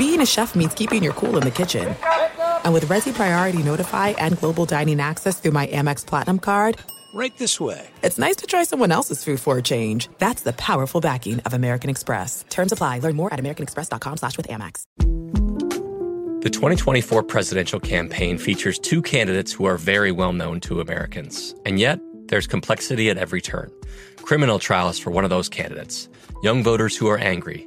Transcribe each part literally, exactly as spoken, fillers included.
being a chef means keeping your cool in the kitchen. It's up, it's up. And with Resy Priority Notify and Global Dining Access through my Amex Platinum card... Right this way. It's nice to try someone else's food for a change. That's the powerful backing of American Express. Terms apply. Learn more at americanexpress.com slash with Amex. The twenty twenty-four presidential campaign features two candidates who are very well known to Americans. And yet, there's complexity at every turn. Criminal trials for one of those candidates. Young voters who are angry.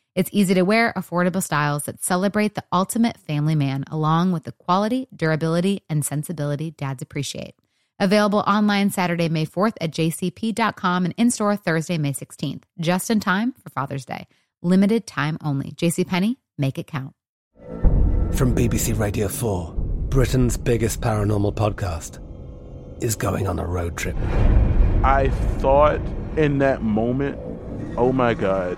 It's easy to wear, affordable styles that celebrate the ultimate family man, along with the quality, durability, and sensibility dads appreciate. Available online Saturday, May fourth at j c p dot com and in-store Thursday, May sixteenth. Just in time for Father's Day. Limited time only. JCPenney, make it count. From B B C Radio four, Britain's biggest paranormal podcast is going on a road trip. I thought in that moment, oh my God,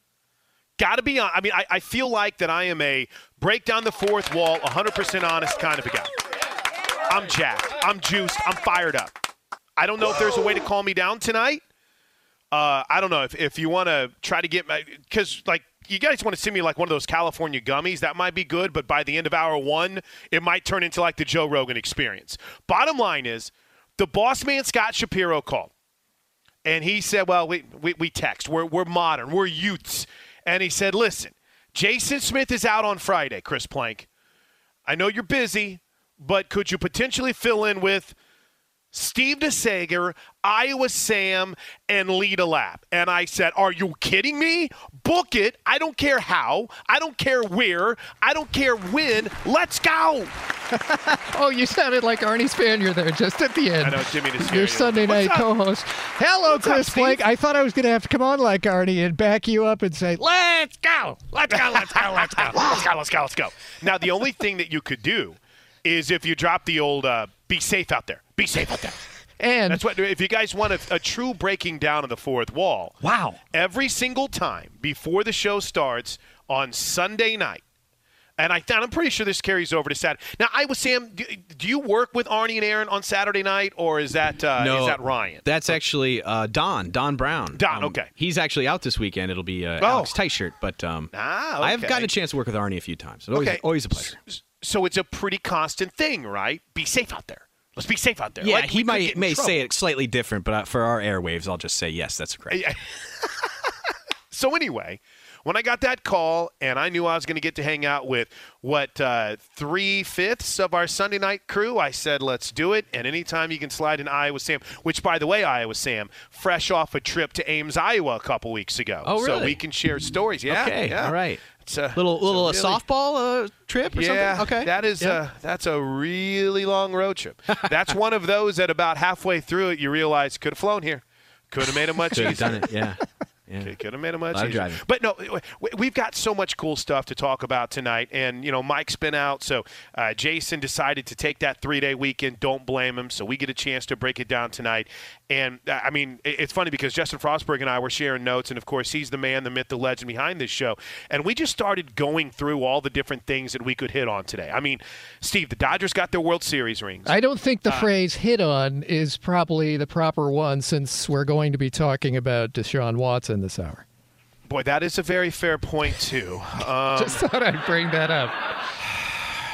Got to be honest. I mean, I, I feel like that I am a break down the fourth wall, one hundred percent honest kind of a guy. I'm jacked. I'm juiced. I'm fired up. I don't know if there's a way to calm me down tonight. Uh, I don't know if, if you want to try to get my – because, like, you guys want to send me, like, one of those California gummies. That might be good, but by the end of hour one, it might turn into, like, the Joe Rogan Experience. Bottom line is the boss man Scott Shapiro called, and he said, well, we, we, we text. We're, we're modern. We're youths. And he said, listen, Jason Smith is out on Friday, Chris Plank. I know you're busy, but could you potentially fill in with Steve DeSaegher, Iowa Sam, and Lita Lap? And I said, are you kidding me? Book it. I don't care how. I don't care where. I don't care when. Let's go. Oh, you sounded like Arnie Spanier there just at the end. I know, Jimmy DeSaegher. Your Sunday night co-host. Hello, What's Chris up, Blake. I thought I was going to have to come on like Arnie and back you up and say, let's go. Let's go. Let's go. Let's go. Let's go. Let's go. Let's go. Now, the only thing that you could do is if you drop the old uh, be safe out there. Be safe out there. And that's what, if you guys want a, a true breaking down of the fourth wall. Wow. Every single time before the show starts on Sunday night, and, I, and I'm pretty sure this carries over to Saturday. Now, Iowa Sam, do, do you work with Arnie and Aaron on Saturday night, or is that uh, no, is that Ryan? That's actually uh, Don, Don Brown. Don, um, okay. He's actually out this weekend. It'll be uh, oh. Alex Tyshirt, but um, ah, okay. I've gotten a chance to work with Arnie a few times. It's always, okay. always a pleasure. S- So it's a pretty constant thing, right? Be safe out there. Let's be safe out there. Yeah, like, he might may trouble. say it slightly different, but for our airwaves, I'll just say, yes, that's correct. So anyway, when I got that call and I knew I was going to get to hang out with, what, uh, three-fifths of our Sunday night crew, I said, let's do it. And anytime you can slide in Iowa Sam, which, by the way, Iowa Sam, fresh off a trip to Ames, Iowa a couple weeks ago. Oh, really? So we can share stories. Yeah. Okay. Yeah. All right. It's a little it's little a really, softball uh, trip or yeah, something? Okay. That is yeah. a, that's a really long road trip. That's one of those that about halfway through it you realize could have flown here. Could have made it much easier. Done it, yeah. Yeah. Could have made it much easier. Driving. But, no, we've got so much cool stuff to talk about tonight. And, you know, Mike's been out, so uh, Jason decided to take that three-day weekend. Don't blame him. So we get a chance to break it down tonight. And, uh, I mean, it's funny because Justin Frostberg and I were sharing notes. And, of course, he's the man, the myth, the legend behind this show. And we just started going through all the different things that we could hit on today. I mean, Steve, the Dodgers got their World Series rings. I don't think the uh, phrase hit on is probably the proper one since we're going to be talking about Deshaun Watson this hour. Boy, that is a very fair point, too. Um, Just thought I'd bring that up.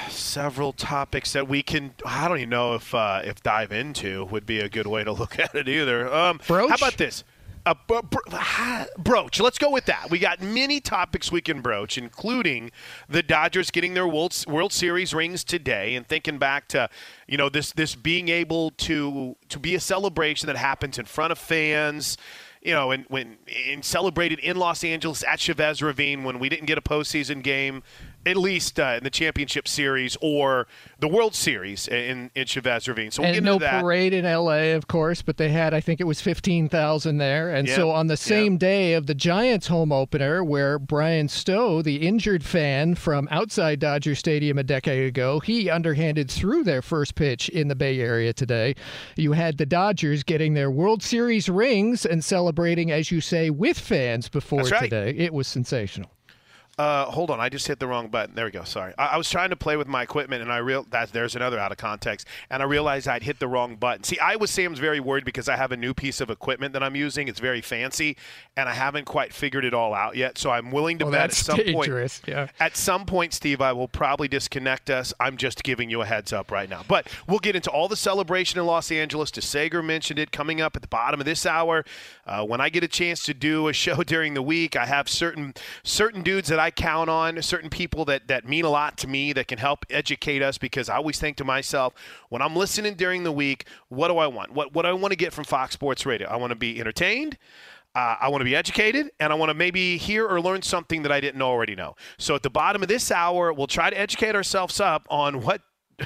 Several topics that we can, I don't even know if uh, if dive into would be a good way to look at it either. Um, Broach? How about this? A bro- bro- broach. Let's go with that. We got many topics we can broach, including the Dodgers getting their World, World Series rings today, and thinking back to, you know, this this being able to to be a celebration that happens in front of fans. You know, and when and celebrated in Los Angeles at Chavez Ravine when we didn't get a postseason game, at least uh, in the championship series or the World Series in, in Chavez Ravine. So we'll get into that. And no parade in L A, of course, but they had, I think it was fifteen thousand there. And yep. so on the same yep. day of the Giants home opener where Brian Stowe, the injured fan from outside Dodger Stadium a decade ago, he underhanded threw their first pitch in the Bay Area today. You had the Dodgers getting their World Series rings and celebrating, as you say, with fans before That's right. today. It was sensational. Uh, hold on, I just hit the wrong button. There we go. Sorry, I, I was trying to play with my equipment, and I real that there's another out of context, and I realized I'd hit the wrong button. See, Iowa Sam's very worried because I have a new piece of equipment that I'm using. It's very fancy, and I haven't quite figured it all out yet. So I'm willing to well, bet at some dangerous. point. Yeah. At some point, Steve, I will probably disconnect us. I'm just giving you a heads up right now. But we'll get into all the celebration in Los Angeles. DeSaegher mentioned it coming up at the bottom of this hour. Uh, when I get a chance to do a show during the week, I have certain certain dudes that I I count on, certain people that, that mean a lot to me that can help educate us, because I always think to myself, when I'm listening during the week, what do I want? What what do I want to get from Fox Sports Radio? I want to be entertained. Uh, I want to be educated, and I want to maybe hear or learn something that I didn't already know. So at the bottom of this hour, we'll try to educate ourselves up on what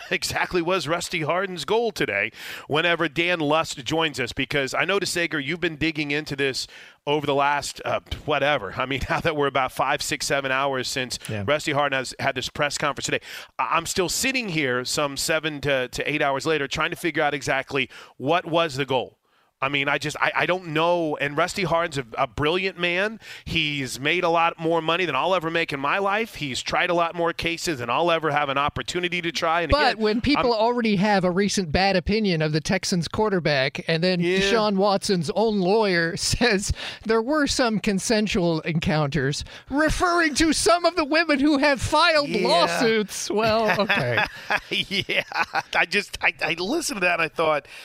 exactly was Rusty Hardin's goal today whenever Dan Lust joins us, because I know, DeSaegher, you've been digging into this over the last uh, whatever. I mean, now that we're about five, six, seven hours since yeah. Rusty Hardin has had this press conference today, I'm still sitting here some seven to, to eight hours later trying to figure out exactly what was the goal. I mean, I just I, – I don't know. And Rusty Hardin's a, a brilliant man. He's made a lot more money than I'll ever make in my life. He's tried a lot more cases than I'll ever have an opportunity to try. And but again, when people I'm, already have a recent bad opinion of the Texans quarterback, and then yeah. Deshaun Watson's own lawyer says there were some consensual encounters, referring to some of the women who have filed yeah. lawsuits. Well, okay. yeah. I just I, – I listened to that and I thought –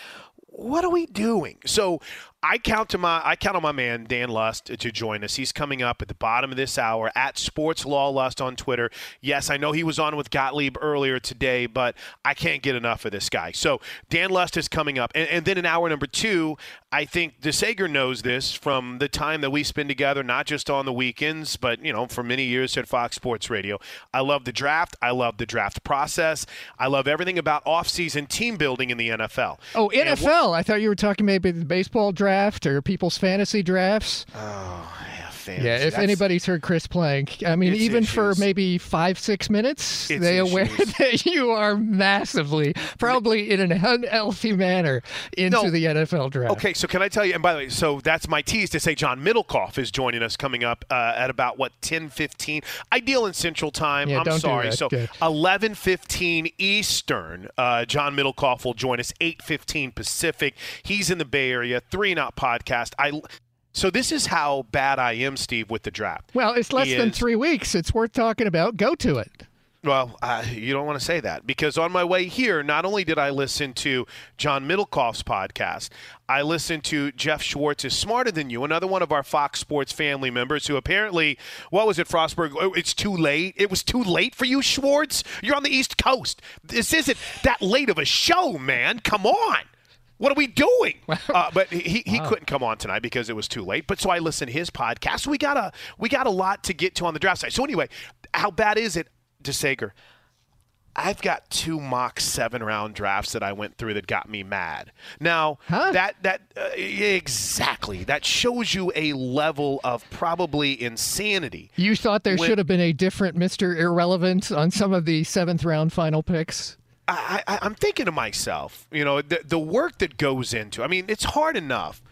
what are we doing? So I count to my I count on my man Dan Lust to join us. He's coming up at the bottom of this hour at SportsLawLust on Twitter. Yes, I know he was on with Gottlieb earlier today, but I can't get enough of this guy. So Dan Lust is coming up, and, and then in hour number two, I think DeSaegher knows this from the time that we spend together, not just on the weekends, but you know, for many years at Fox Sports Radio. I love the draft. I love the draft process. I love everything about off-season team building in the N F L. Oh, N F L. I thought you were talking maybe the baseball draft or people's fantasy drafts. Oh, yeah, fantasy. Yeah, if That's, anybody's heard Chris Plank, I mean, even issues. for maybe five, six minutes, it's they issues. aware that you are massively, probably in an unhealthy manner, into no. the N F L draft. Okay, so can I tell you, and by the way, so that's my tease to say John Middlecoff is joining us coming up uh, at about, what, ten fifteen? I deal in Central Time. Yeah, I'm don't sorry. Do that. So Good. eleven fifteen Eastern, uh, John Middlecoff will join us, eight fifteen Pacific. He's in the Bay Area, Three and Out podcast. I So this is how bad I am, Steve, with the draft. Well, it's less he than is, three weeks. It's worth talking about. Go to it. Well, uh, you don't want to say that, because on my way here, not only did I listen to John Middlecoff's podcast, I listened to Jeff Schwartz is Smarter Than You, another one of our Fox Sports family members who apparently, what was it, Frostburg? Oh, it's too late. It was too late for you, Schwartz? You're on the East Coast. This isn't that late of a show, man. Come on. What are we doing? Uh, but he, he wow. couldn't come on tonight because it was too late. But so I listened to his podcast. We got a we got a lot to get to on the draft side. So anyway, how bad is it, DeSaegher? I've got two mock seven-round drafts that I went through that got me mad. Now, huh? that that uh, exactly that shows you a level of probably insanity. You thought there when, should have been a different Mister Irrelevant on some of the seventh-round final picks. I, I, I'm thinking to myself, you know, the, the work that goes into. I mean, it's hard enough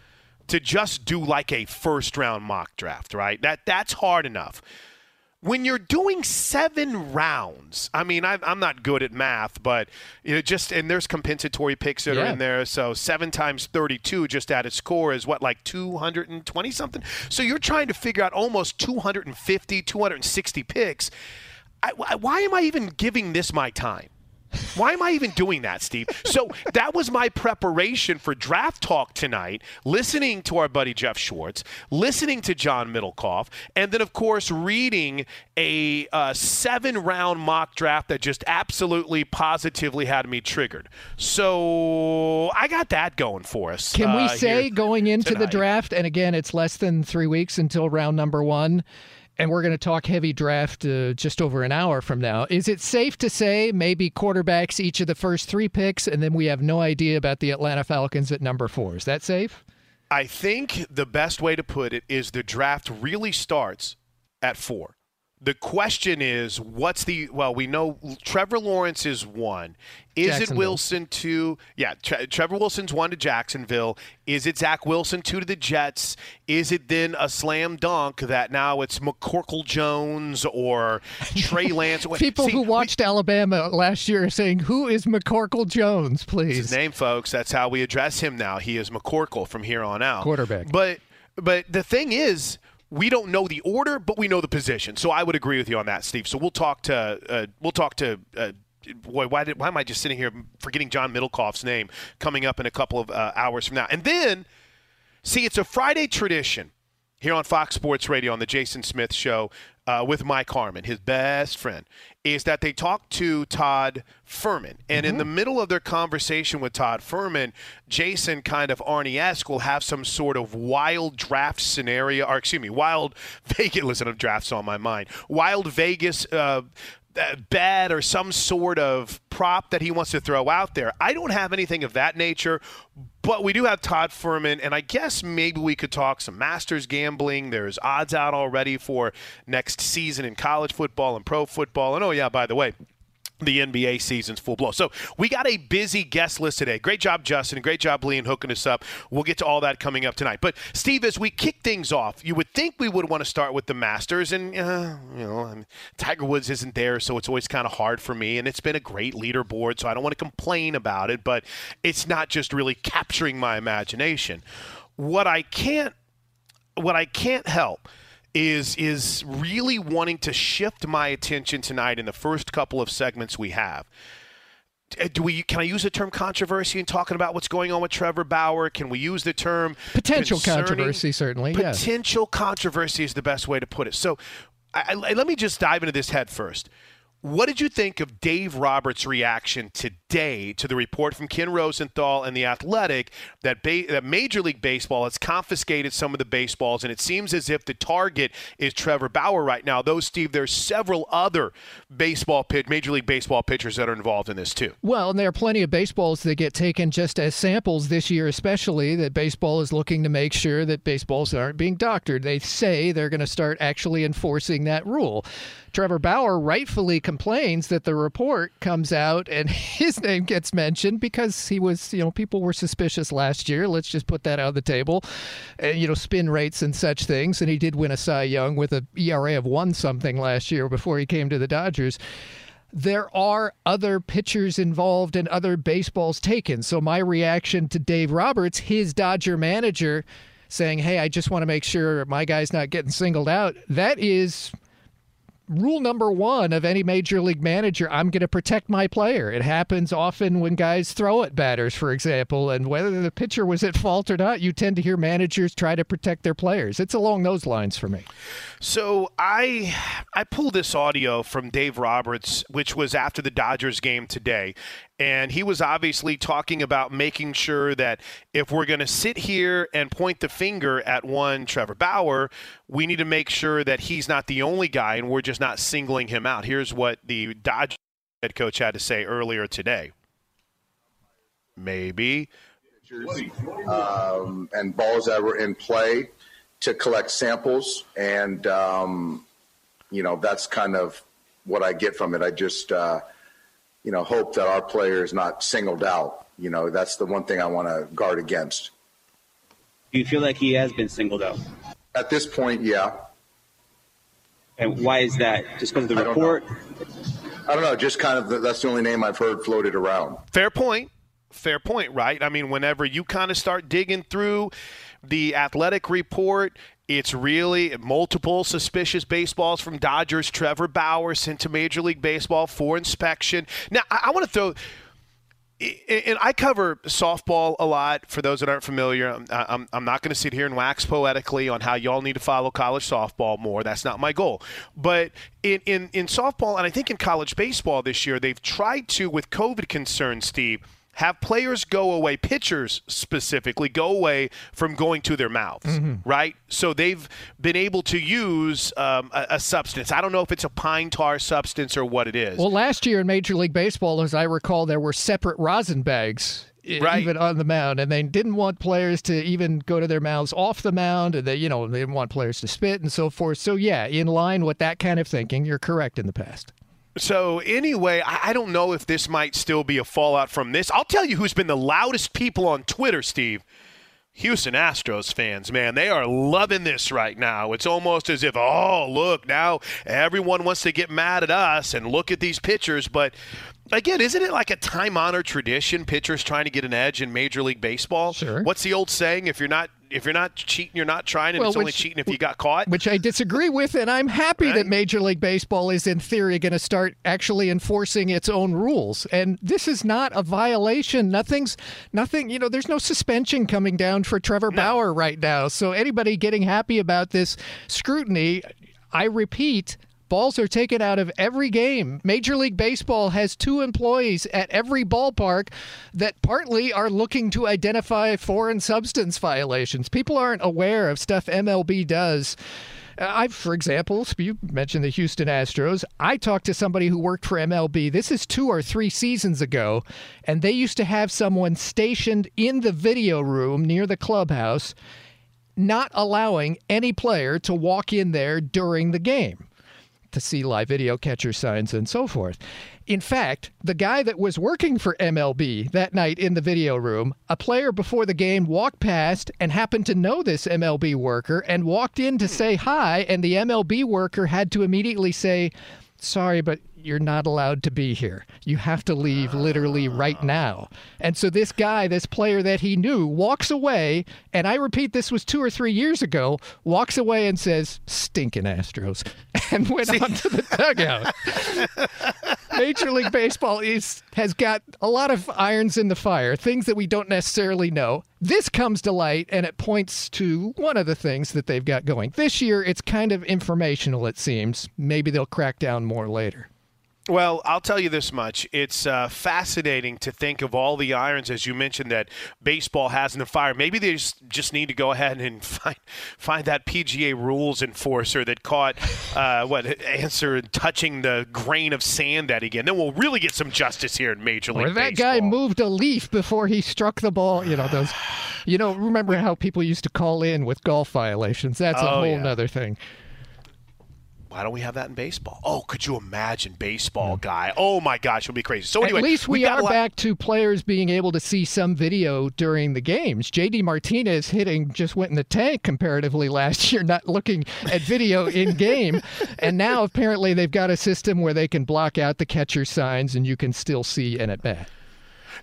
to just do like a first-round mock draft, right? That that's hard enough. When you're doing seven rounds, I mean, I've, I'm not good at math, but you know, just and there's compensatory picks that yeah. are in there. So seven times thirty-two, just at its core, is what, like two hundred twenty something. So you're trying to figure out almost two hundred fifty, two hundred sixty picks. I, why am I even giving this my time? Why am I even doing that, Steve? So that was my preparation for Draft Talk tonight, listening to our buddy Jeff Schwartz, listening to John Middlecoff, and then, of course, reading a uh, seven-round mock draft that just absolutely positively had me triggered. So I got that going for us. Can uh, we say going into tonight. The draft, and again, it's less than three weeks until round number one, and we're going to talk heavy draft uh, just over an hour from now. Is it safe to say maybe quarterbacks each of the first three picks, and then we have no idea about the Atlanta Falcons at number four? Is that safe? I think the best way to put it is the draft really starts at four. The question is, what's the – well, we know Trevor Lawrence is one. Is it Wilson two? Yeah, Tre- Trevor Wilson's one to Jacksonville. Is it Zach Wilson two to the Jets? Is it then a slam dunk that now it's McCorkle Jones or Trey Lance? People See, who watched we, Alabama last year are saying, who is McCorkle Jones, please? His name, folks. That's how we address him now. He is McCorkle from here on out. Quarterback. But, but the thing is – we don't know the order, but we know the position. So I would agree with you on that, Steve. So we'll talk to uh, – we'll talk to uh, boy, why, did, why am I just sitting here forgetting John Middlecoff's name coming up in a couple of uh, hours from now? And then, see, it's a Friday tradition here on Fox Sports Radio on the Jason Smith Show uh, with Mike Harmon, his best friend, is that they talk to Todd Furman. And mm-hmm. in the middle of their conversation with Todd Furman, Jason, kind of Arnie-esque, will have some sort of wild draft scenario, or excuse me, wild Vegas, listen, of drafts on my mind, wild Vegas uh, bet or some sort of prop that he wants to throw out there. I don't have anything of that nature, but we do have Todd Furman, and I guess maybe we could talk some Masters gambling. There's odds out already for next season in college football and pro football. And, oh, yeah, by the way, the N B A season's full blow. So we got a busy guest list today. Great job, Justin. Great job, Lee, in hooking us up. We'll get to all that coming up tonight. But, Steve, as we kick things off, you would think we would want to start with the Masters. And, uh, you know, I mean, Tiger Woods isn't there, so it's always kind of hard for me. And it's been a great leaderboard, so I don't want to complain about it. But it's not just really capturing my imagination. What I can't, what I can't help is is really wanting to shift my attention tonight in the first couple of segments we have. Do we? Can I use the term controversy in talking about what's going on with Trevor Bauer? Can we use the term potential controversy? Certainly, potential yeah. controversy is the best way to put it. So, I, I, let me just dive into this head first. What did you think of Dave Roberts' reaction today to the report from Ken Rosenthal and The Athletic that, ba- that Major League Baseball has confiscated some of the baseballs, and it seems as if the target is Trevor Bauer right now? Though, Steve, there's several other baseball pit- Major League Baseball pitchers that are involved in this too. Well, and there are plenty of baseballs that get taken just as samples this year, especially that baseball is looking to make sure that baseballs aren't being doctored. They say they're going to start actually enforcing that rule. Trevor Bauer rightfully complains that the report comes out and his name gets mentioned because he was, you know, people were suspicious last year. Let's just put that out of the table. And, you know, spin rates and such things. And he did win a Cy Young with an E R A of one something last year before he came to the Dodgers. There are other pitchers involved and other baseballs taken. So my reaction to Dave Roberts, his Dodger manager, saying, hey, I just want to make sure my guy's not getting singled out. That is rule number one of any major league manager, I'm going to protect my player. It happens often when guys throw at batters, for example, and whether the pitcher was at fault or not, you tend to hear managers try to protect their players. It's along those lines for me. So I I pulled this audio from Dave Roberts, which was after the Dodgers game today. And he was obviously talking about making sure that if we're going to sit here and point the finger at one Trevor Bauer, we need to make sure that he's not the only guy and we're just not singling him out. Here's what the Dodgers head coach had to say earlier today. Maybe. Um, and balls that were in play to collect samples. And, um, you know, that's kind of what I get from it. I just uh, – you know, hope that our player is not singled out. You know, that's the one thing I want to guard against. Do you feel like he has been singled out? At this point, yeah. And why is that? Just because of the report? I don't know. Just kind of the, that's the only name I've heard floated around. Fair point. Fair point, right? I mean, whenever you kind of start digging through the athletic report, it's really multiple suspicious baseballs from Dodgers. Trevor Bauer sent to Major League Baseball for inspection. Now, I, I want to throw – and I cover softball a lot. For those that aren't familiar, I'm, I'm, I'm not going to sit here and wax poetically on how y'all need to follow college softball more. That's not my goal. But in, in, in softball, and I think in college baseball this year, they've tried to, with COVID concerns, Steve – have players go away, pitchers specifically, go away from going to their mouths, mm-hmm. right? So they've been able to use um, a, a substance. I don't know if it's a pine tar substance or what it is. Well, last year in Major League Baseball, as I recall, there were separate rosin bags. Right. Even on the mound, and they didn't want players to even go to their mouths off the mound, and they, you know, they didn't want players to spit and so forth. So yeah, in line with that kind of thinking, you're correct in the past. So anyway, I don't know if this might still be a fallout from this. I'll tell you who's been the loudest people on Twitter, Steve. Houston Astros fans, man, they are loving this right now. It's almost as if, oh, look, now everyone wants to get mad at us and look at these pitchers. But, again, isn't it like a time-honored tradition, pitchers trying to get an edge in Major League Baseball? Sure. What's the old saying? If you're not If you're not cheating, you're not trying, and well, it's only which, cheating if you got caught. Which I disagree with, and I'm happy right? that Major League Baseball is, in theory, going to start actually enforcing its own rules. And this is not a violation. Nothing's – nothing. You know, there's no suspension coming down for Trevor no. Bauer right now. So anybody getting happy about this scrutiny, I repeat – balls are taken out of every game. Major League Baseball has two employees at every ballpark that partly are looking to identify foreign substance violations. People aren't aware of stuff M L B does. I, for example, you mentioned the Houston Astros. I talked to somebody who worked for M L B. This is two or three seasons ago, and they used to have someone stationed in the video room near the clubhouse, not allowing any player to walk in there during the game to see live video, catcher signs, and so forth. In fact, the guy that was working for M L B that night in the video room, a player before the game walked past and happened to know this M L B worker and walked in to say hi, and the M L B worker had to immediately say, sorry, but you're not allowed to be here. You have to leave literally right now. And so this guy, this player that he knew, walks away, and I repeat, this was two or three years ago, walks away and says, stinking Astros, and went See? on to the dugout. Major League Baseball is has got a lot of irons in the fire, things that we don't necessarily know. This comes to light, and it points to one of the things that they've got going. This year, it's kind of informational, it seems. Maybe they'll crack down more later. Well, I'll tell you this much. It's uh, fascinating to think of all the irons, as you mentioned, that baseball has in the fire. Maybe they just, just need to go ahead and find find that P G A rules enforcer that caught uh, what answer touching the grain of sand that again. Then we'll really get some justice here in Major League Baseball. Or that guy moved a leaf before he struck the ball. You know those. You know, remember how people used to call in with golf violations? That's a oh, whole yeah. other thing. Why don't we have that in baseball? Oh, could you imagine baseball guy? Oh, my gosh, it would be crazy. So anyway, at least we, we are lot- back to players being able to see some video during the games. J D Martinez hitting just went in the tank comparatively last year, not looking at video in-game. And now apparently they've got a system where they can block out the catcher signs and you can still see an at-bat.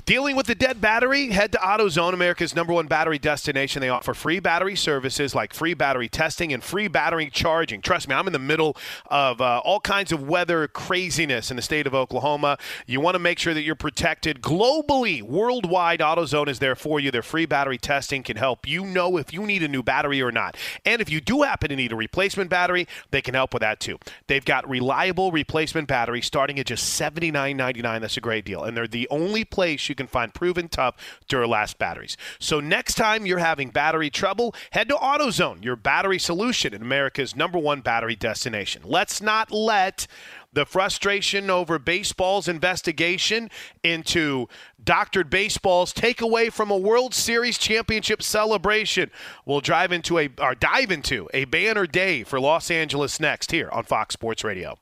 Dealing with the dead battery? Head to AutoZone, America's number one battery destination. They offer free battery services like free battery testing and free battery charging. Trust me, I'm in the middle of uh, all kinds of weather craziness in the state of Oklahoma. You want to make sure that you're protected globally, worldwide. AutoZone is there for you. Their free battery testing can help you know if you need a new battery or not. And if you do happen to need a replacement battery, they can help with that too. They've got reliable replacement batteries starting at just seventy-nine ninety-nine. That's a great deal. And they're the only place you You can find proven tough Duralast batteries. So next time you're having battery trouble, head to AutoZone, your battery solution, in America's number one battery destination. Let's not let the frustration over baseball's investigation into doctored baseballs take away from a World Series championship celebration. We'll drive into a or dive into a banner day for Los Angeles next here on Fox Sports Radio.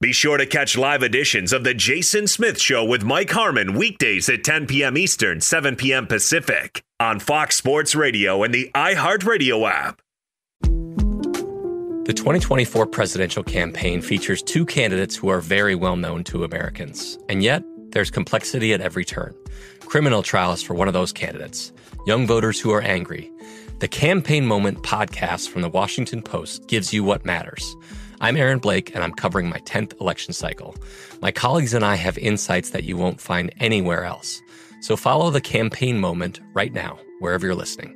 Be sure to catch live editions of The Jason Smith Show with Mike Harmon weekdays at ten p.m. Eastern, seven p.m. Pacific on Fox Sports Radio and the iHeartRadio app. The twenty twenty-four presidential campaign features two candidates who are very well known to Americans. And yet, there's complexity at every turn. Criminal trials for one of those candidates. Young voters who are angry. The Campaign Moment podcast from The Washington Post gives you what matters. I'm Aaron Blake, and I'm covering my tenth election cycle. My colleagues and I have insights that you won't find anywhere else. So follow The Campaign Moment right now, wherever you're listening.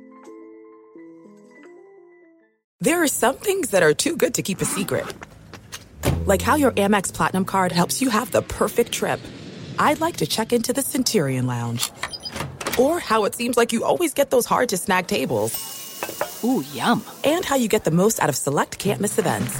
There are some things that are too good to keep a secret. Like how your Amex Platinum card helps you have the perfect trip. I'd like to check into the Centurion Lounge. Or how it seems like you always get those hard-to-snag tables. Ooh, yum. And how you get the most out of select can't-miss events.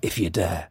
if you dare.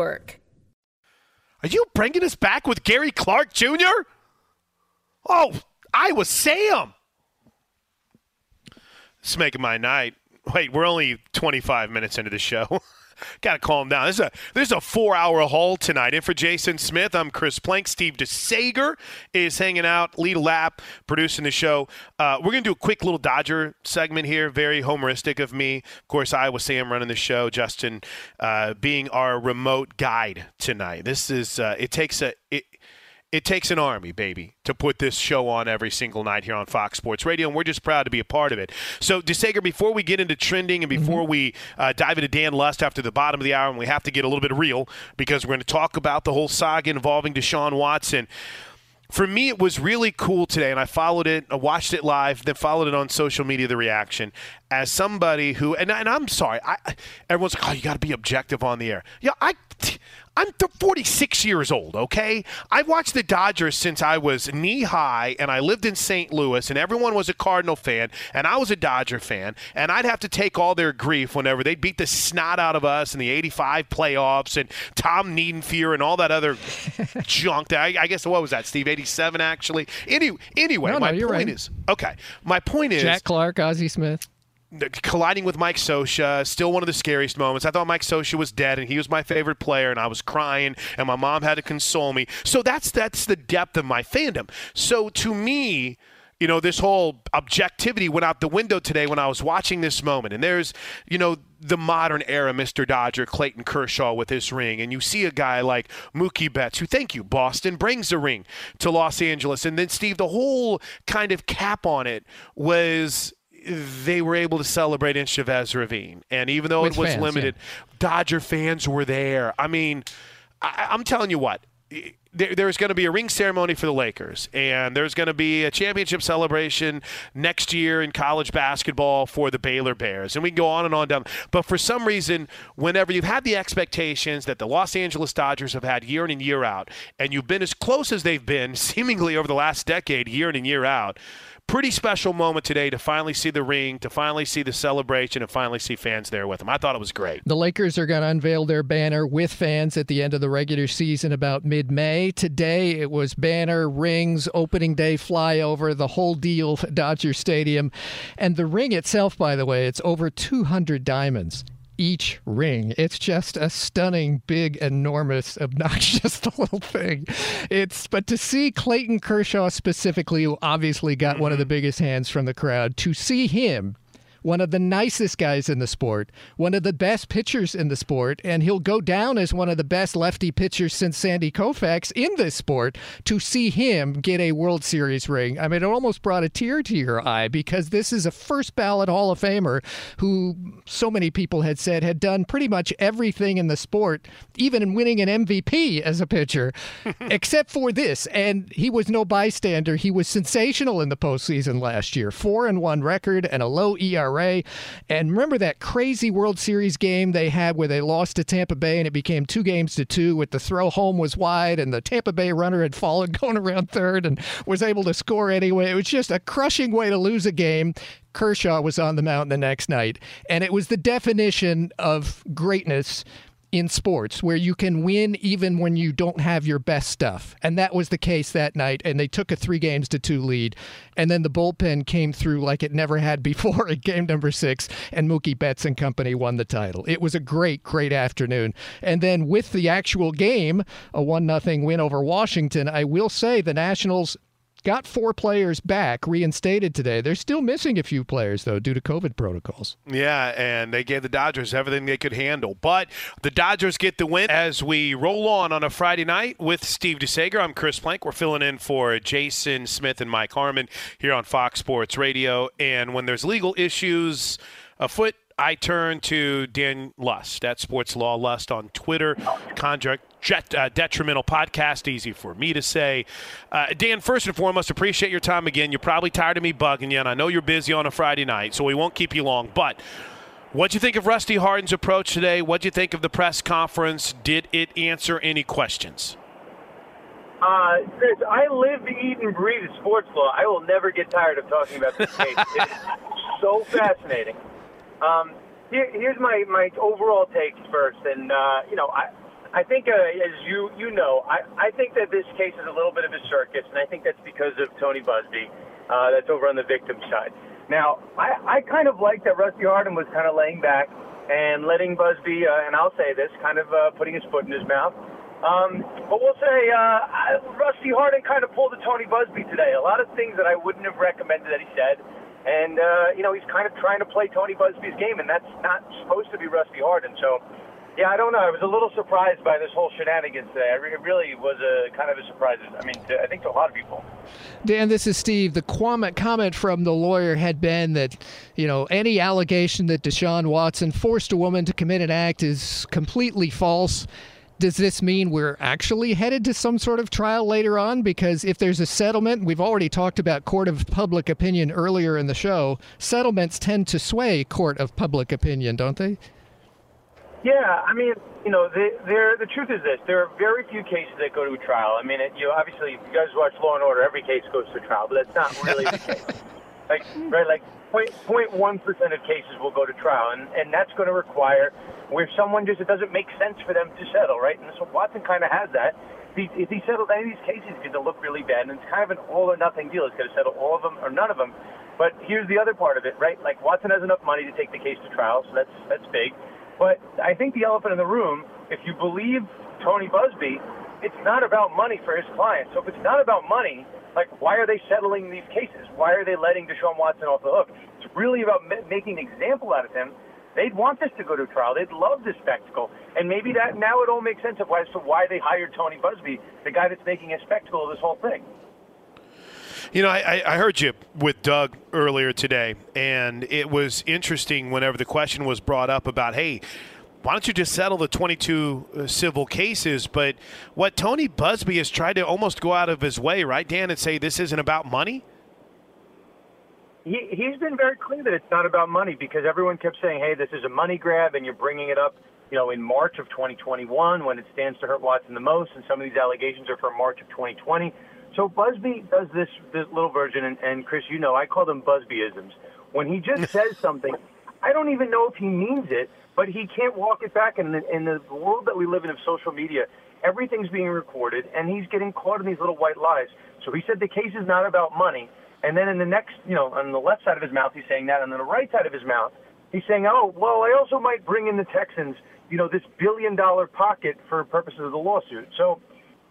Work. Are you bringing us back with Gary Clark Junior? Oh, Iowa Sam. It's making my night. Wait, we're only twenty-five minutes into the show. Got to calm down. This is a, there's a four-hour haul tonight. And for Jason Smith, I'm Chris Plank. Steve DeSaegher is hanging out, lead a lap, producing the show. Uh, we're going to do a quick little Dodger segment here, very homeristic of me. Of course, Iowa Sam running the show, Justin uh, being our remote guide tonight. This is uh, – it takes a it, – It takes an army, baby, to put this show on every single night here on Fox Sports Radio, and we're just proud to be a part of it. So, DeSaegher, before we get into trending and before mm-hmm. we uh, dive into Dan Lust after the bottom of the hour, and we have to get a little bit real because we're going to talk about the whole saga involving Deshaun Watson. For me, it was really cool today, and I followed it, I watched it live, then followed it on social media, the reaction. as somebody who, and, and I'm sorry, I, everyone's like, oh, you got to be objective on the air. Yeah, I, I'm forty-six years old, okay? I've watched the Dodgers since I was knee-high, and I lived in Saint Louis, and everyone was a Cardinal fan, and I was a Dodger fan, and I'd have to take all their grief whenever they beat the snot out of us in the eighty-five playoffs and Tom Niedenfuhr and all that other junk. That I, I guess, what was that, Steve? eighty-seven, actually? Any, anyway, no, my no, point right. is, okay, my point is. Jack Clark, Ozzie Smith. Colliding with Mike Scioscia, still one of the scariest moments. I thought Mike Scioscia was dead, and he was my favorite player, and I was crying, and my mom had to console me. So that's that's the depth of my fandom. So to me, you know, this whole objectivity went out the window today when I was watching this moment. And there's, you know, the modern era Mister Dodger, Clayton Kershaw with his ring. And you see a guy like Mookie Betts, who, thank you, Boston, brings a ring to Los Angeles. And then, Steve, the whole kind of cap on it was – they were able to celebrate in Chavez Ravine. And even though With it was fans, limited, yeah. Dodger fans were there. I mean, I, I'm telling you what, there, there's going to be a ring ceremony for the Lakers, and there's going to be a championship celebration next year in college basketball for the Baylor Bears. And we can go on and on down. But for some reason, whenever you've had the expectations that the Los Angeles Dodgers have had year in and year out, and you've been as close as they've been seemingly over the last decade, year in and year out, pretty special moment today to finally see the ring, to finally see the celebration, and finally see fans there with them. I thought it was great. The Lakers are going to unveil their banner with fans at the end of the regular season about mid-May. Today it was banner, rings, opening day flyover, the whole deal at Dodger Stadium. And the ring itself, by the way, it's over two hundred diamonds. Each ring. It's just a stunning, big, enormous, obnoxious little thing. It's but to see Clayton Kershaw specifically, who obviously got one of the biggest hands from the crowd, to see him, one of the nicest guys in the sport, one of the best pitchers in the sport, and he'll go down as one of the best lefty pitchers since Sandy Koufax in this sport, to see him get a World Series ring. I mean, it almost brought a tear to your eye because this is a first ballot Hall of Famer who so many people had said had done pretty much everything in the sport, even in winning an M V P as a pitcher, except for this. And he was no bystander. He was sensational in the postseason last year. Four and one record and a low E R A. And remember that crazy World Series game they had where they lost to Tampa Bay and it became two games to two with the throw home was wide and the Tampa Bay runner had fallen going around third and was able to score anyway. It was just a crushing way to lose a game. Kershaw was on the mound the next night, and it was the definition of greatness in sports, where you can win even when you don't have your best stuff. And that was the case that night, and they took a three games to two lead. And then the bullpen came through like it never had before at game number six, and Mookie Betts and company won the title. It was a great, great afternoon. And then with the actual game, a one nothing win over Washington, I will say the Nationals got four players back, reinstated today. They're still missing a few players, though, due to COVID protocols. Yeah, and they gave the Dodgers everything they could handle. But the Dodgers get the win as we roll on on a Friday night with Steve DeSaegher. I'm Chris Plank. We're filling in for Jason Smith and Mike Harmon here on Fox Sports Radio. And when there's legal issues afoot, I turn to Dan Lust at SportsLawLust on Twitter. Contract Jet, uh, detrimental podcast, easy for me to say. Uh, Dan, first and foremost, appreciate your time again. You're probably tired of me bugging you, and I know you're busy on a Friday night, so we won't keep you long. But what'd you think of Rusty Hardin's approach today? What'd you think of the press conference? Did it answer any questions? Uh, Chris, I live, eat, and breathe sports law. I will never get tired of talking about this case. It's so fascinating. Um, here, here's my, my overall take first, and, uh, you know, I I think, uh, as you you know, I, I think that this case is a little bit of a circus, and I think that's because of Tony Buzbee. Uh, that's over on the victim side. Now, I, I kind of like that Rusty Hardin was kind of laying back and letting Buzbee, uh, and I'll say this, kind of uh, putting his foot in his mouth. Um, but we'll say uh, Rusty Hardin kind of pulled a Tony Buzbee today. A lot of things that I wouldn't have recommended that he said. And, uh, you know, he's kind of trying to play Tony Buzbee's game, and that's not supposed to be Rusty Hardin. So, yeah, I don't know. I was a little surprised by this whole shenanigans today. It really was a kind of a surprise. I mean, to, I think to a lot of people. Dan, this is Steve. The comment from the lawyer had been that, you know, any allegation that Deshaun Watson forced a woman to commit an act is completely false. does this mean we're actually headed to some sort of trial later on? Because if there's a settlement, we've already talked about court of public opinion earlier in the show. Settlements tend to sway court of public opinion, don't they? Yeah, I mean, you know, they, they're, the truth is this. There are very few cases that go to a trial. I mean, it, you know, obviously, if you guys watch Law and Order, every case goes to trial, but that's not really the case. Like, right, like zero point one percent of cases will go to trial, and, and that's going to require where someone just, it doesn't make sense for them to settle, right? And so Watson kind of has that. If he, if he settles any of these cases, it's going to look really bad, and it's kind of an all-or-nothing deal. He's going to settle all of them or none of them. But here's the other part of it, right? Like, Watson has enough money to take the case to trial, so that's that's big. But I think the elephant in the room, if you believe Tony Buzbee, it's not about money for his client. So if it's not about money, like, why are they settling these cases? Why are they letting Deshaun Watson off the hook? It's really about ma- making an example out of him. They'd want this to go to trial. They'd love this spectacle. And maybe that now it all makes sense of why, as to why they hired Tony Buzbee, the guy that's making a spectacle of this whole thing. You know, I, I heard you with Doug earlier today, and it was interesting whenever the question was brought up about, hey, why don't you just settle the twenty-two civil cases? But what Tony Buzbee has tried to almost go out of his way, right, Dan, and say this isn't about money? He, he's been very clear that it's not about money because everyone kept saying, hey, this is a money grab, and you're bringing it up, you know, in March of twenty twenty-one when it stands to hurt Watson the most, and some of these allegations are from March of twenty twenty. So Buzbee does this, this little version, and, and Chris, you know, I call them Buzbee-isms. When he just says something, I don't even know if he means it, but he can't walk it back. And in, in the world that we live in of social media, everything's being recorded, and he's getting caught in these little white lies. So he said the case is not about money. And then in the next, you know, on the left side of his mouth, he's saying that. And on the right side of his mouth, he's saying, oh, well, I also might bring in the Texans, you know, this billion-dollar pocket for purposes of the lawsuit. So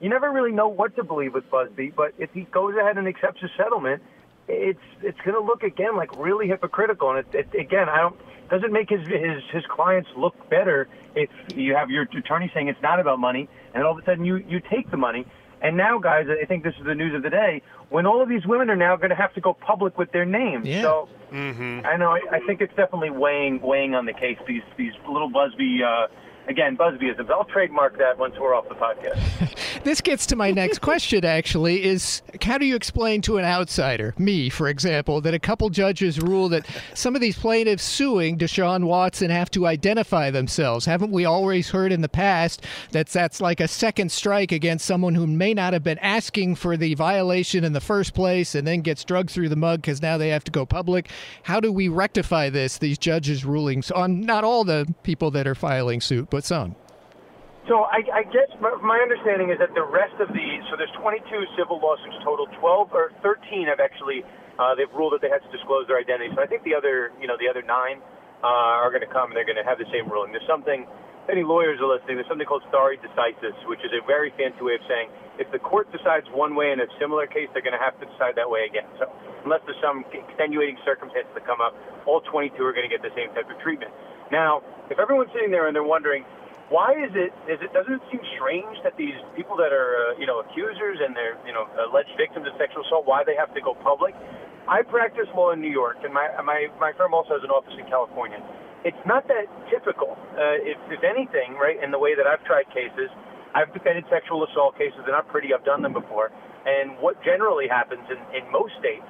you never really know what to believe with Buzbee, but if he goes ahead and accepts a settlement, it's it's going to look, again, like really hypocritical. And, it, it, again, I don't doesn't make his, his his clients look better if you have your attorney saying it's not about money, and all of a sudden you, you take the money. And now, guys, I think this is the news of the day, when all of these women are now going to have to go public with their names. Yeah. So mm-hmm. I know, I, I think it's definitely weighing weighing on the case, these, these little Buzbee uh Again, Buzbee-isms. I'll trademark that once we're off the podcast. This gets to my next question, actually, is how do you explain to an outsider, me, for example, that a couple judges rule that some of these plaintiffs suing Deshaun Watson have to identify themselves? Haven't we always heard in the past that that's like a second strike against someone who may not have been asking for the violation in the first place and then gets drugged through the mud because now they have to go public? How do we rectify this, these judges' rulings on not all the people that are filing suit, but some? So I, I guess my, my understanding is that the rest of these, so there's twenty-two civil lawsuits total, twelve or thirteen have actually, uh, they've ruled that they have to disclose their identity. So I think the other, you know, the other nine uh, are going to come and they're going to have the same ruling. There's something, any lawyers are listening, there's something called stare decisis, which is a very fancy way of saying if the court decides one way in a similar case, they're going to have to decide that way again. So unless there's some extenuating circumstances that come up, all twenty-two are going to get the same type of treatment. Now, if everyone's sitting there and they're wondering, why is it, is it, doesn't it seem strange that these people that are, uh, you know, accusers and they're, you know, alleged victims of sexual assault, why they have to go public? I practice law in New York, and my my, my firm also has an office in California. It's not that typical. Uh, if, if anything, right, in the way that I've tried cases, I've defended sexual assault cases. They're not pretty. I've done them before. And what generally happens in, in most states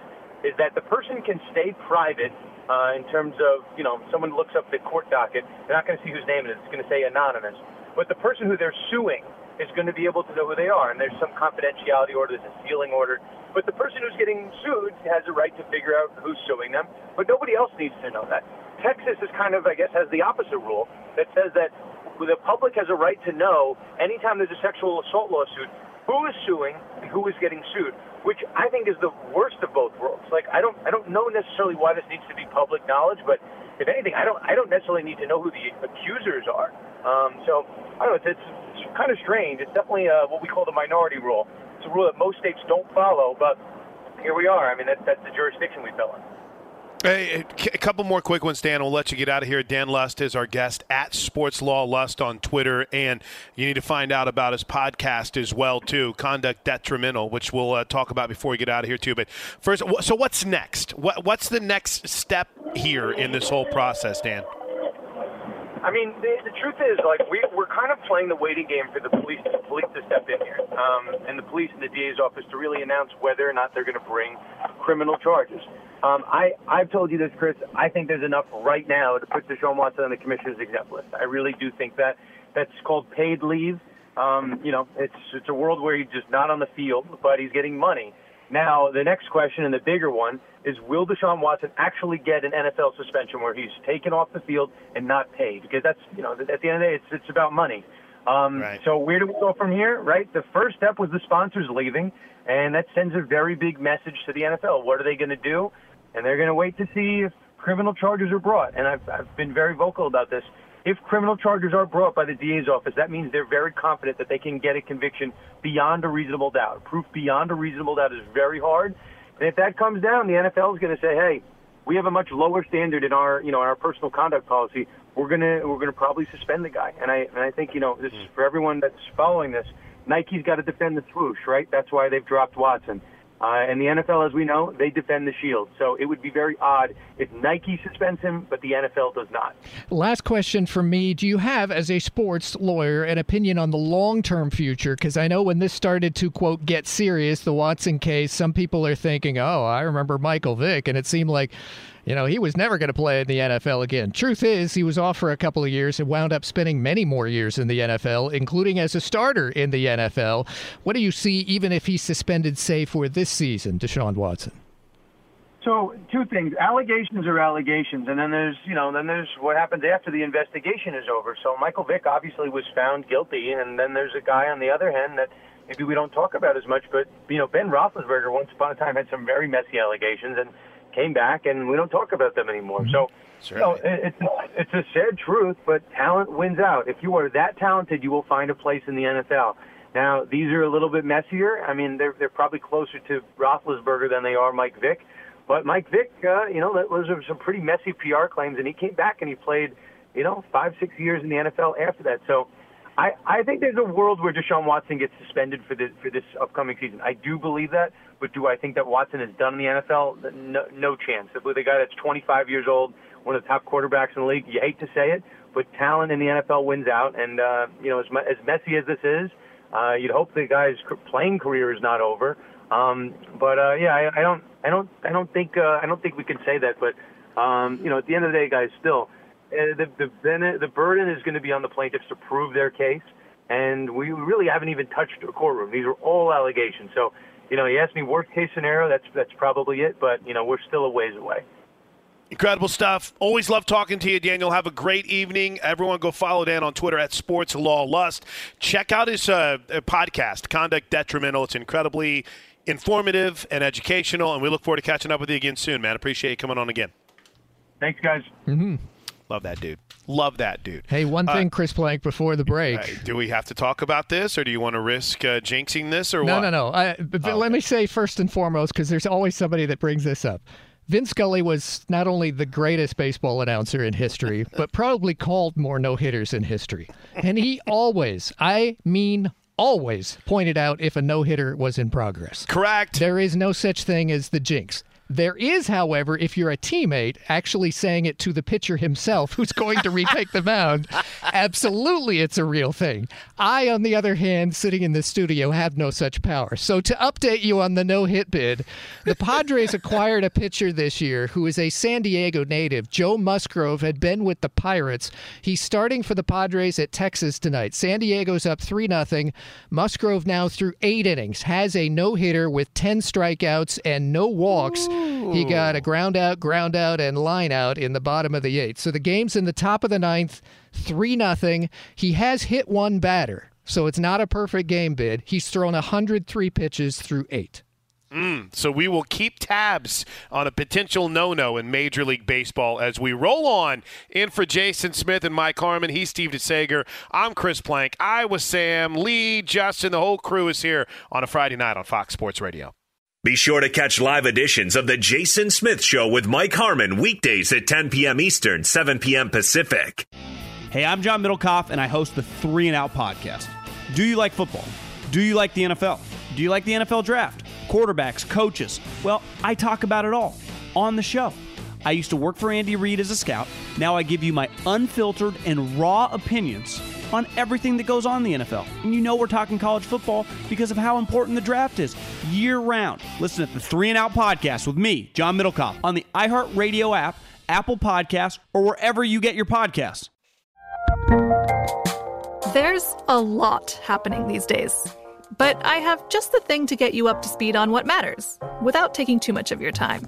is that the person can stay private. Uh, in terms of, you know, someone looks up the court docket, they're not going to see whose name it is. It's going to say anonymous. But the person who they're suing is going to be able to know who they are, and there's some confidentiality order, there's a sealing order. But the person who's getting sued has a right to figure out who's suing them, but nobody else needs to know that. Texas is kind of, I guess, has the opposite rule that says that the public has a right to know anytime there's a sexual assault lawsuit who is suing and who is getting sued, which I think is the worst of both worlds. Like, I don't I don't know necessarily why this needs to be public knowledge, but if anything, I don't I don't necessarily need to know who the accusers are. Um, so, I don't know, it's, it's, it's kind of strange. It's definitely uh, what we call the minority rule. It's a rule that most states don't follow, but here we are. I mean, that, that's the jurisdiction we fell in. Hey, a couple more quick ones, Dan. We'll let you get out of here. Dan Lust is our guest at SportsLawLust on Twitter, and you need to find out about his podcast as well, too, Conduct Detrimental, which we'll uh, talk about before we get out of here, too. But first, so what's next? What, what's the next step here in this whole process, Dan? I mean, the, the truth is, like, we, we're kind of playing the waiting game for the police, the police to step in here, um, and the police and the D A's office to really announce whether or not they're going to bring criminal charges. Um, I, I've told you this, Chris. I think there's enough right now to put Deshaun Watson on the commissioner's exempt list. I really do think that. That's called paid leave. Um, you know, it's it's a world where he's just not on the field, but he's getting money. Now, the next question, and the bigger one, is will Deshaun Watson actually get an N F L suspension where he's taken off the field and not paid? Because that's, you know, at the end of the day, it's it's about money. Um, right. So where do we go from here, right? The first step was the sponsors leaving, and that sends a very big message to the N F L. What are they going to do? And they're going to wait to see if criminal charges are brought. And I've, I've been very vocal about this. If criminal charges are brought by the D A's office, that means they're very confident that they can get a conviction beyond a reasonable doubt. Proof beyond a reasonable doubt is very hard. And if that comes down, the N F L is going to say, hey, we have a much lower standard in our, you know, our personal conduct policy. We're going to we're going to probably suspend the guy. And I and I think, you know, this is for everyone that's following this. Nike's got to defend the swoosh, right? That's why they've dropped Watson. Uh, and the N F L, as we know, they defend the shield. So it would be very odd if Nike suspends him, but the N F L does not. Last question from me. Do you have, as a sports lawyer, an opinion on the long-term future? Because I know when this started to, quote, get serious, the Watson case, some people are thinking, oh, I remember Michael Vick, and it seemed like, you know, he was never going to play in the N F L again. Truth is, he was off for a couple of years and wound up spending many more years in the N F L, including as a starter in the N F L. What do you see, even if he's suspended, say, for this season, Deshaun Watson? So, two things. Allegations are allegations, and then there's, you know, then there's what happens after the investigation is over. So Michael Vick obviously was found guilty, and then there's a guy on the other hand that maybe we don't talk about as much, but, you know, Ben Roethlisberger once upon a time had some very messy allegations, and came back, and we don't talk about them anymore. So, you know, it's it's a sad truth, but talent wins out. If you are that talented, you will find a place in the N F L. Now, these are a little bit messier. I mean, they're they're probably closer to Roethlisberger than they are Mike Vick. But Mike Vick, uh, you know, that was some pretty messy P R claims, and he came back and he played, you know, five, six years in the N F L after that. So, I, I think there's a world where Deshaun Watson gets suspended for this, for this upcoming season. I do believe that, but do I think that Watson is done in the N F L? No, no chance. With a guy that's twenty-five years old, one of the top quarterbacks in the league, you hate to say it, but talent in the N F L wins out. And, uh, you know, as, as messy as this is, uh, you'd hope the guy's playing career is not over. Um, but uh, yeah, I, I don't, I don't, I don't think, uh, I don't think we can say that. But um, you know, at the end of the day, guys, still. Uh, the, the, the burden is going to be on the plaintiffs to prove their case, and we really haven't even touched a courtroom. These are all allegations. So, you know, you asked me worst case scenario, that's that's probably it, but, you know, we're still a ways away. Incredible stuff. Always love talking to you, Daniel. Have a great evening. Everyone go follow Dan on Twitter at SportsLawLust. Check out his uh, podcast, Conduct Detrimental. It's incredibly informative and educational, and we look forward to catching up with you again soon, man. Appreciate you coming on again. Thanks, guys. Mm-hmm. Love that dude. Love that dude. Hey, one thing, uh, Chris Plank, before the break. Uh, do we have to talk about this, or do you want to risk uh, jinxing this, or no, what? No, no, no. I, but oh, let okay. me say first and foremost, because there's always somebody that brings this up. Vin Scully was not only the greatest baseball announcer in history, but probably called more no-hitters in history. And he always, I mean always, pointed out if a no-hitter was in progress. Correct. There is no such thing as the jinx. There is, however, if you're a teammate, actually saying it to the pitcher himself who's going to retake the mound. Absolutely, it's a real thing. I, on the other hand, sitting in the studio, have no such power. So to update you on the no-hit bid, the Padres acquired a pitcher this year who is a San Diego native. Joe Musgrove had been with the Pirates. He's starting for the Padres at Texas tonight. San Diego's up three nothing. Musgrove now through eight innings has a no-hitter with ten strikeouts and no walks. Ooh. He got a ground out, ground out, and line out in the bottom of the eighth. So the game's in the top of the ninth, three nothing. He has hit one batter, so it's not a perfect game bid. He's thrown one hundred three pitches through eight. Mm, so we will keep tabs on a potential no-no in Major League Baseball as we roll on. In for Jason Smith and Mike Harmon. He's Steve DeSaegher. I'm Chris Plank. Iowa Sam, Lee, Justin, the whole crew is here on a Friday night on Fox Sports Radio. Be sure to catch live editions of The Jason Smith Show with Mike Harmon weekdays at ten p.m. Eastern, seven p.m. Pacific. Hey, I'm John Middlecoff, and I host the Three and Out podcast. Do you like football? Do you like the N F L? Do you like the N F L draft? Quarterbacks, coaches? Well, I talk about it all on the show. I used to work for Andy Reid as a scout. Now I give you my unfiltered and raw opinions on everything that goes on in the N F L. And you know we're talking college football because of how important the draft is year-round. Listen to the Three and Out podcast with me, John Middlecoff, on the iHeartRadio app, Apple Podcasts, or wherever you get your podcasts. There's a lot happening these days, but I have just the thing to get you up to speed on what matters without taking too much of your time.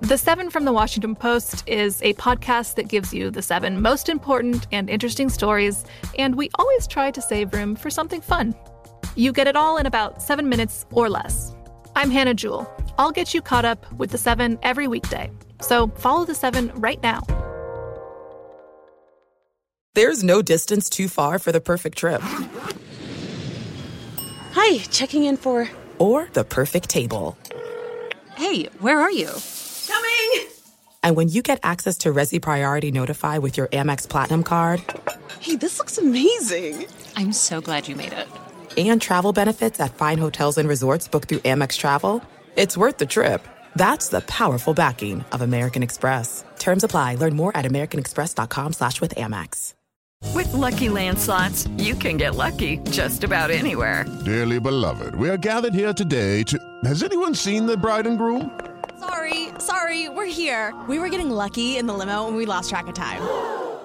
The Seven from The Washington Post is a podcast that gives you the seven most important and interesting stories, and we always try to save room for something fun. You get it all in about seven minutes or less. I'm Hannah Jewell. I'll get you caught up with The Seven every weekday. So follow The Seven right now. There's no distance too far for the perfect trip. Hi, checking in for... Or the perfect table. Hey, where are you? Coming! And when you get access to Resy Priority Notify with your Amex Platinum card... Hey, this looks amazing. I'm so glad you made it. And travel benefits at fine hotels and resorts booked through Amex Travel. It's worth the trip. That's the powerful backing of American Express. Terms apply. Learn more at americanexpress.com slash with Amex. With Lucky Land Slots, you can get lucky just about anywhere. Dearly beloved, we are gathered here today to... Has anyone seen the bride and groom? Sorry, sorry, we're here. We were getting lucky in the limo and we lost track of time.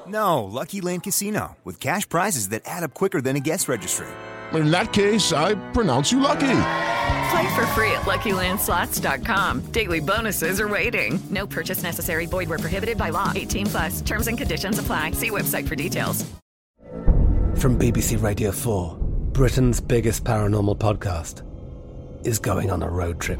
No, Lucky Land Casino, with cash prizes that add up quicker than a guest registry. In that case, I pronounce you lucky. Play for free at Lucky Land Slots dot com. Daily bonuses are waiting. No purchase necessary. Void where prohibited by law. eighteen plus. Terms and conditions apply. See website for details. From B B C Radio four, Britain's biggest paranormal podcast is going on a road trip.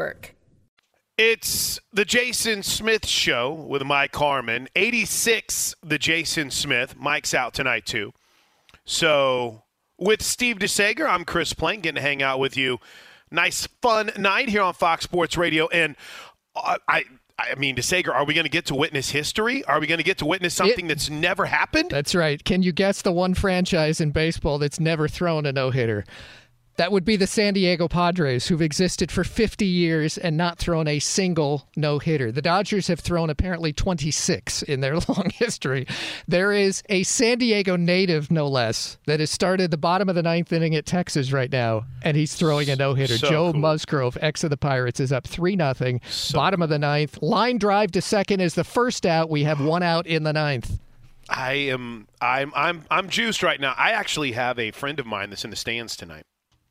Work. It's the Jason Smith Show with Mike Harmon. eighty-six, the Jason Smith. Mike's out tonight, too. So with Steve DeSaegher, I'm Chris Plank, getting to hang out with you. Nice, fun night here on Fox Sports Radio. And uh, I I mean, DeSaegher, are we going to get to witness history? Are we going to get to witness something it, that's never happened? That's right. Can you guess the one franchise in baseball that's never thrown a no-hitter? That would be the San Diego Padres, who've existed for fifty years and not thrown a single no-hitter. The Dodgers have thrown apparently twenty-six in their long history. There is a San Diego native, no less, that has started the bottom of the ninth inning at Texas right now, and he's throwing a no-hitter. So Joe cool. Musgrove, ex of the Pirates, is up three nothing, so bottom of the ninth. Line drive to second is the first out. We have one out in the ninth. I am I'm I'm I'm juiced right now. I actually have a friend of mine that's in the stands tonight.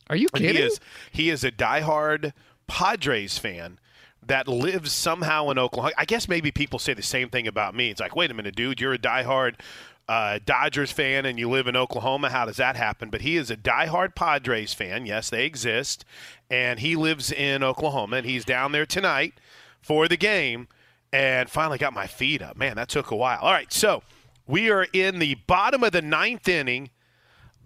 Are you kidding? He is, he is a diehard Padres fan that lives somehow in Oklahoma. I guess maybe people say the same thing about me. It's like, wait a minute, dude, you're a diehard uh, Dodgers fan and you live in Oklahoma. How does that happen? But he is a diehard Padres fan. Yes, they exist. And he lives in Oklahoma, and he's down there tonight for the game and finally got my feet up. Man, that took a while. All right, so we are in the bottom of the ninth inning,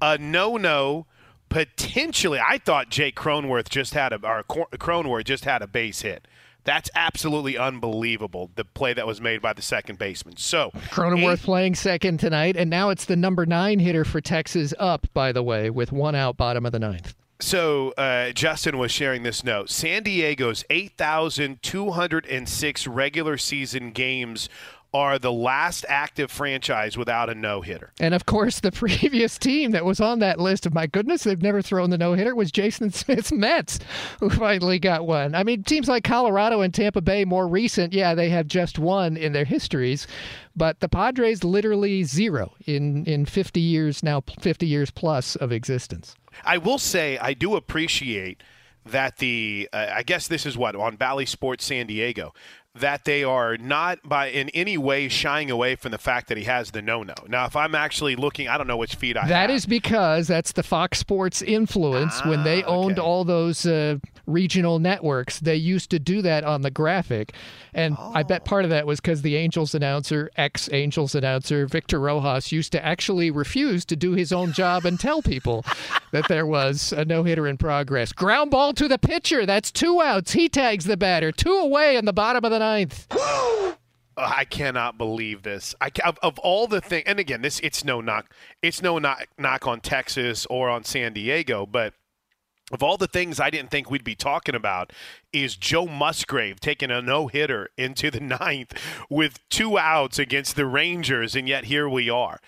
a no-no. Potentially, I thought Jake Cronenworth just had a or Cronenworth just had a base hit. That's absolutely unbelievable, the play that was made by the second baseman. So Cronenworth eight, playing second tonight, and now it's the number nine hitter for Texas up, by the way, with one out, bottom of the ninth. So uh, Justin was sharing this note. San Diego's eight thousand two hundred six regular season games are the last active franchise without a no-hitter. And, of course, the previous team that was on that list of, my goodness, they've never thrown the no-hitter, was Jason Smith's Mets, who finally got one. I mean, teams like Colorado and Tampa Bay, more recent, yeah, they have just one in their histories. But the Padres, literally zero in, in fifty years now, fifty years plus of existence. I will say I do appreciate that the uh, – I guess this is what, on Bally Sports San Diego – that they are not by in any way shying away from the fact that he has the no-no. Now, if I'm actually looking, I don't know which feed I that have. That is because that's the Fox Sports influence. Ah, when they owned okay. all those uh, regional networks, they used to do that on the graphic. And oh. I bet part of that was because the Angels announcer, ex-Angels announcer, Victor Rojas, used to actually refuse to do his own job and tell people that there was a no-hitter in progress. Ground ball to the pitcher. That's two outs. He tags the batter. Two away in the bottom of the ninth. I cannot believe this. I of, of all the things, and again, this it's no knock, it's no knock, knock on Texas or on San Diego, but of all the things I didn't think we'd be talking about, is Joe Musgrove taking a no-hitter into the ninth with two outs against the Rangers, and yet here we are.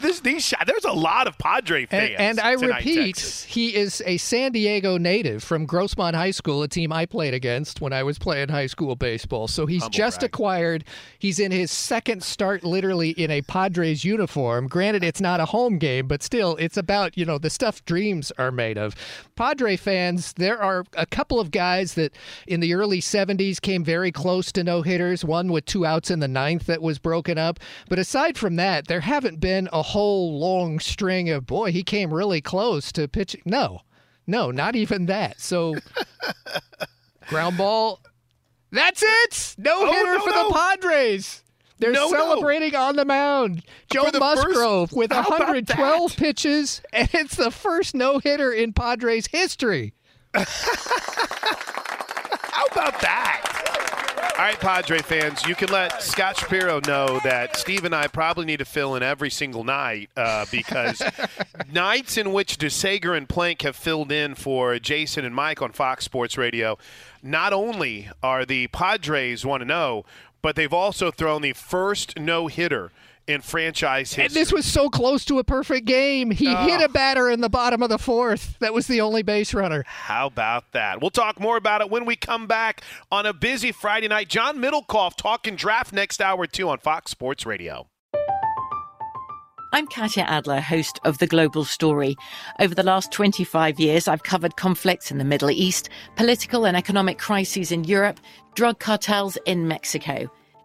this, these, there's a lot of Padre fans. And, and I tonight, repeat, Texas. He is a San Diego native from Grossmont High School, a team I played against when I was playing high school baseball. So he's Humble just brag. acquired. He's in his second start, literally in a Padres uniform. Granted, it's not a home game, but still, it's about, you know, the stuff dreams are made of. Padre fans, there are a couple of guys that in the early seventies came very close to no-hitters, one with two outs in the ninth that was broken up. But aside from that, there haven't been a whole long string of, boy, he came really close to pitching. No, no, not even that. So ground ball, that's it! No-hitter oh, no, for no. the Padres! They're no, celebrating no. on the mound. Joe the Musgrove first, with one hundred twelve pitches, and it's the first no-hitter in Padres history. How about that? All right, Padre fans, you can let Scott Shapiro know that Steve and I probably need to fill in every single night uh, because nights in which DeSaegher and Plank have filled in for Jason and Mike on Fox Sports Radio, not only are the Padres one and oh, but they've also thrown the first no-hitter in franchise history. And this was so close to a perfect game. He oh. hit a batter in the bottom of the fourth. That was the only base runner. How about that? We'll talk more about it when we come back on a busy Friday night. John Middlecoff talking draft next hour, too, on Fox Sports Radio. I'm Katya Adler, host of The Global Story. Over the last twenty-five years, I've covered conflicts in the Middle East, political and economic crises in Europe, drug cartels in Mexico.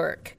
Work.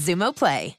Zumo Play.